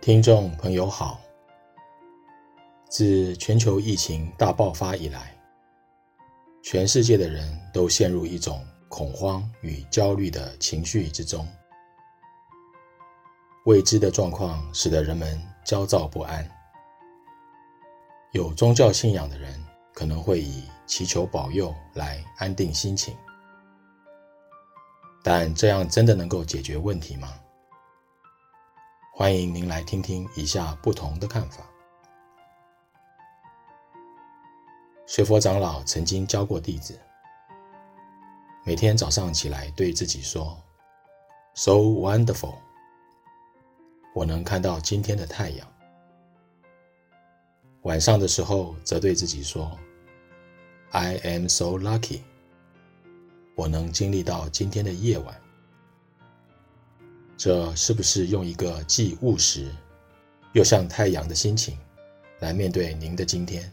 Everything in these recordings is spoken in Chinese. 听众朋友好，自全球疫情大爆发以来，全世界的人都陷入一种恐慌与焦虑的情绪之中。未知的状况使得人们焦躁不安。有宗教信仰的人可能会以祈求保佑来安定心情，但这样真的能够解决问题吗？欢迎您来听听以下不同的看法。学佛长老曾经教过弟子，每天早上起来对自己说 So wonderful， 我能看到今天的太阳。晚上的时候则对自己说 I am so lucky， 我能经历到今天的夜晚。这是不是用一个既务实又像太阳的心情来面对您的今天？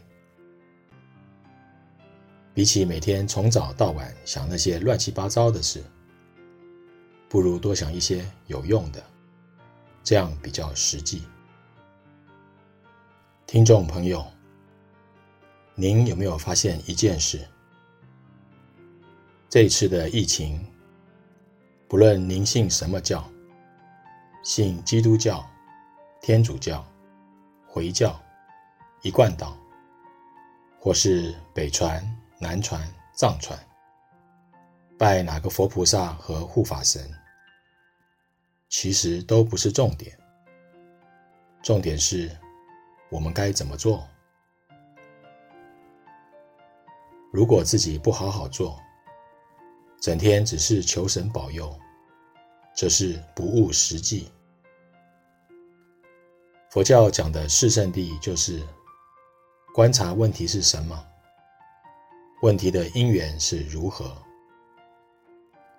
比起每天从早到晚想那些乱七八糟的事，不如多想一些有用的，这样比较实际。听众朋友，您有没有发现一件事？这一次的疫情，不论您信什么教，信基督教、天主教、回教、一贯道，或是北传、南传、藏传，拜哪个佛菩萨和护法神，其实都不是重点。重点是我们该怎么做。如果自己不好好做，整天只是求神保佑，这是不务实际。佛教讲的四圣谛就是观察问题是什么，问题的因缘是如何，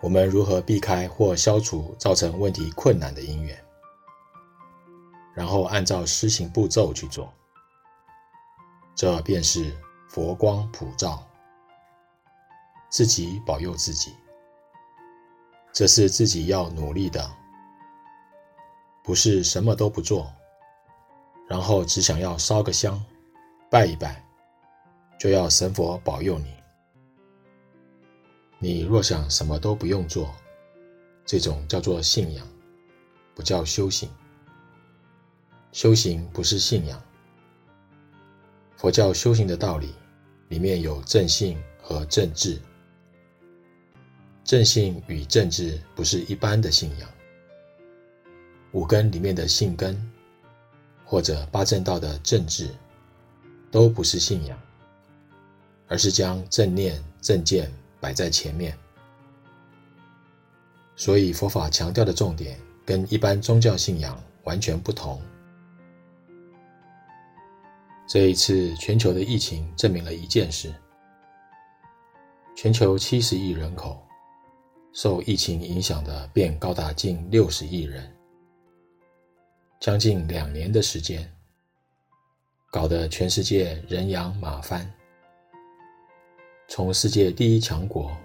我们如何避开或消除造成问题困难的因缘，然后按照施行步骤去做，这便是佛光普照，自己保佑自己。这是自己要努力的，不是什么都不做，然后只想要烧个香拜一拜就要神佛保佑你。你若想什么都不用做，这种叫做信仰，不叫修行。修行不是信仰。佛教修行的道理里面有正信和正智。正信与正智不是一般的信仰。五根里面的性根，或者八正道的正智，都不是信仰。而是将正念、正见摆在前面。所以佛法强调的重点跟一般宗教信仰完全不同。这一次全球的疫情证明了一件事：全球70亿人口，受疫情影响的便高达近60亿人。将近2年的时间，搞得全世界人仰马翻。从世界第一强国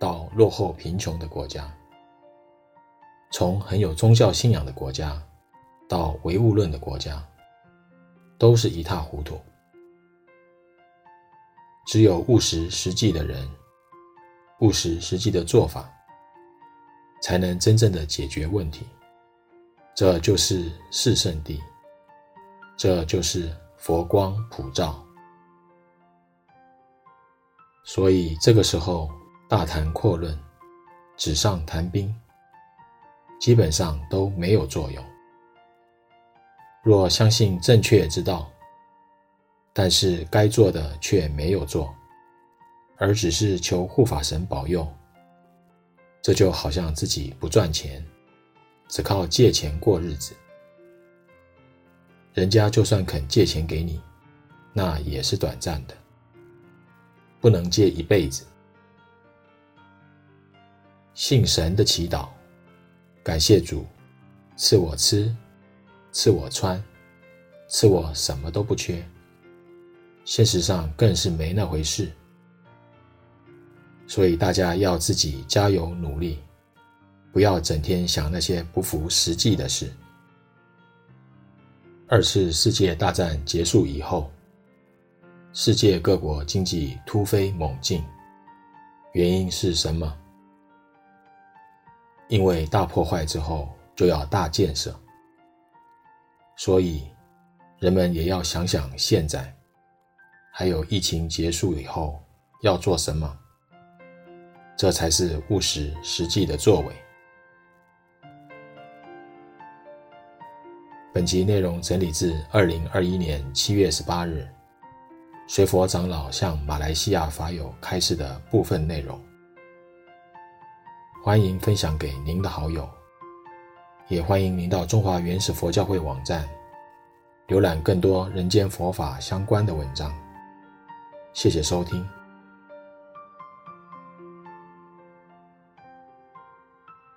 到落后贫穷的国家，从很有宗教信仰的国家到唯物论的国家，都是一塌糊涂。只有务实实际的人，务实实际的做法，才能真正的解决问题。这就是四圣谛，这就是佛光普照。所以这个时候大谈阔论，纸上谈兵，基本上都没有作用。若相信正确之道，但是该做的却没有做，而只是求护法神保佑，这就好像自己不赚钱，只靠借钱过日子。人家就算肯借钱给你，那也是短暂的。不能借一辈子。信神的祈祷，感谢主，赐我吃，赐我穿，赐我什么都不缺。现实上更是没那回事。所以大家要自己加油努力，不要整天想那些不符实际的事。二次世界大战结束以后，世界各国经济突飞猛进，原因是什么？因为大破坏之后就要大建设，所以人们也要想想现在，还有疫情结束以后要做什么，这才是务实实际的作为。本集内容整理自2021年7月18日随佛长老向马来西亚法友开示的部分内容，欢迎分享给您的好友，也欢迎您到中华原始佛教会网站浏览更多人间佛法相关的文章。谢谢收听。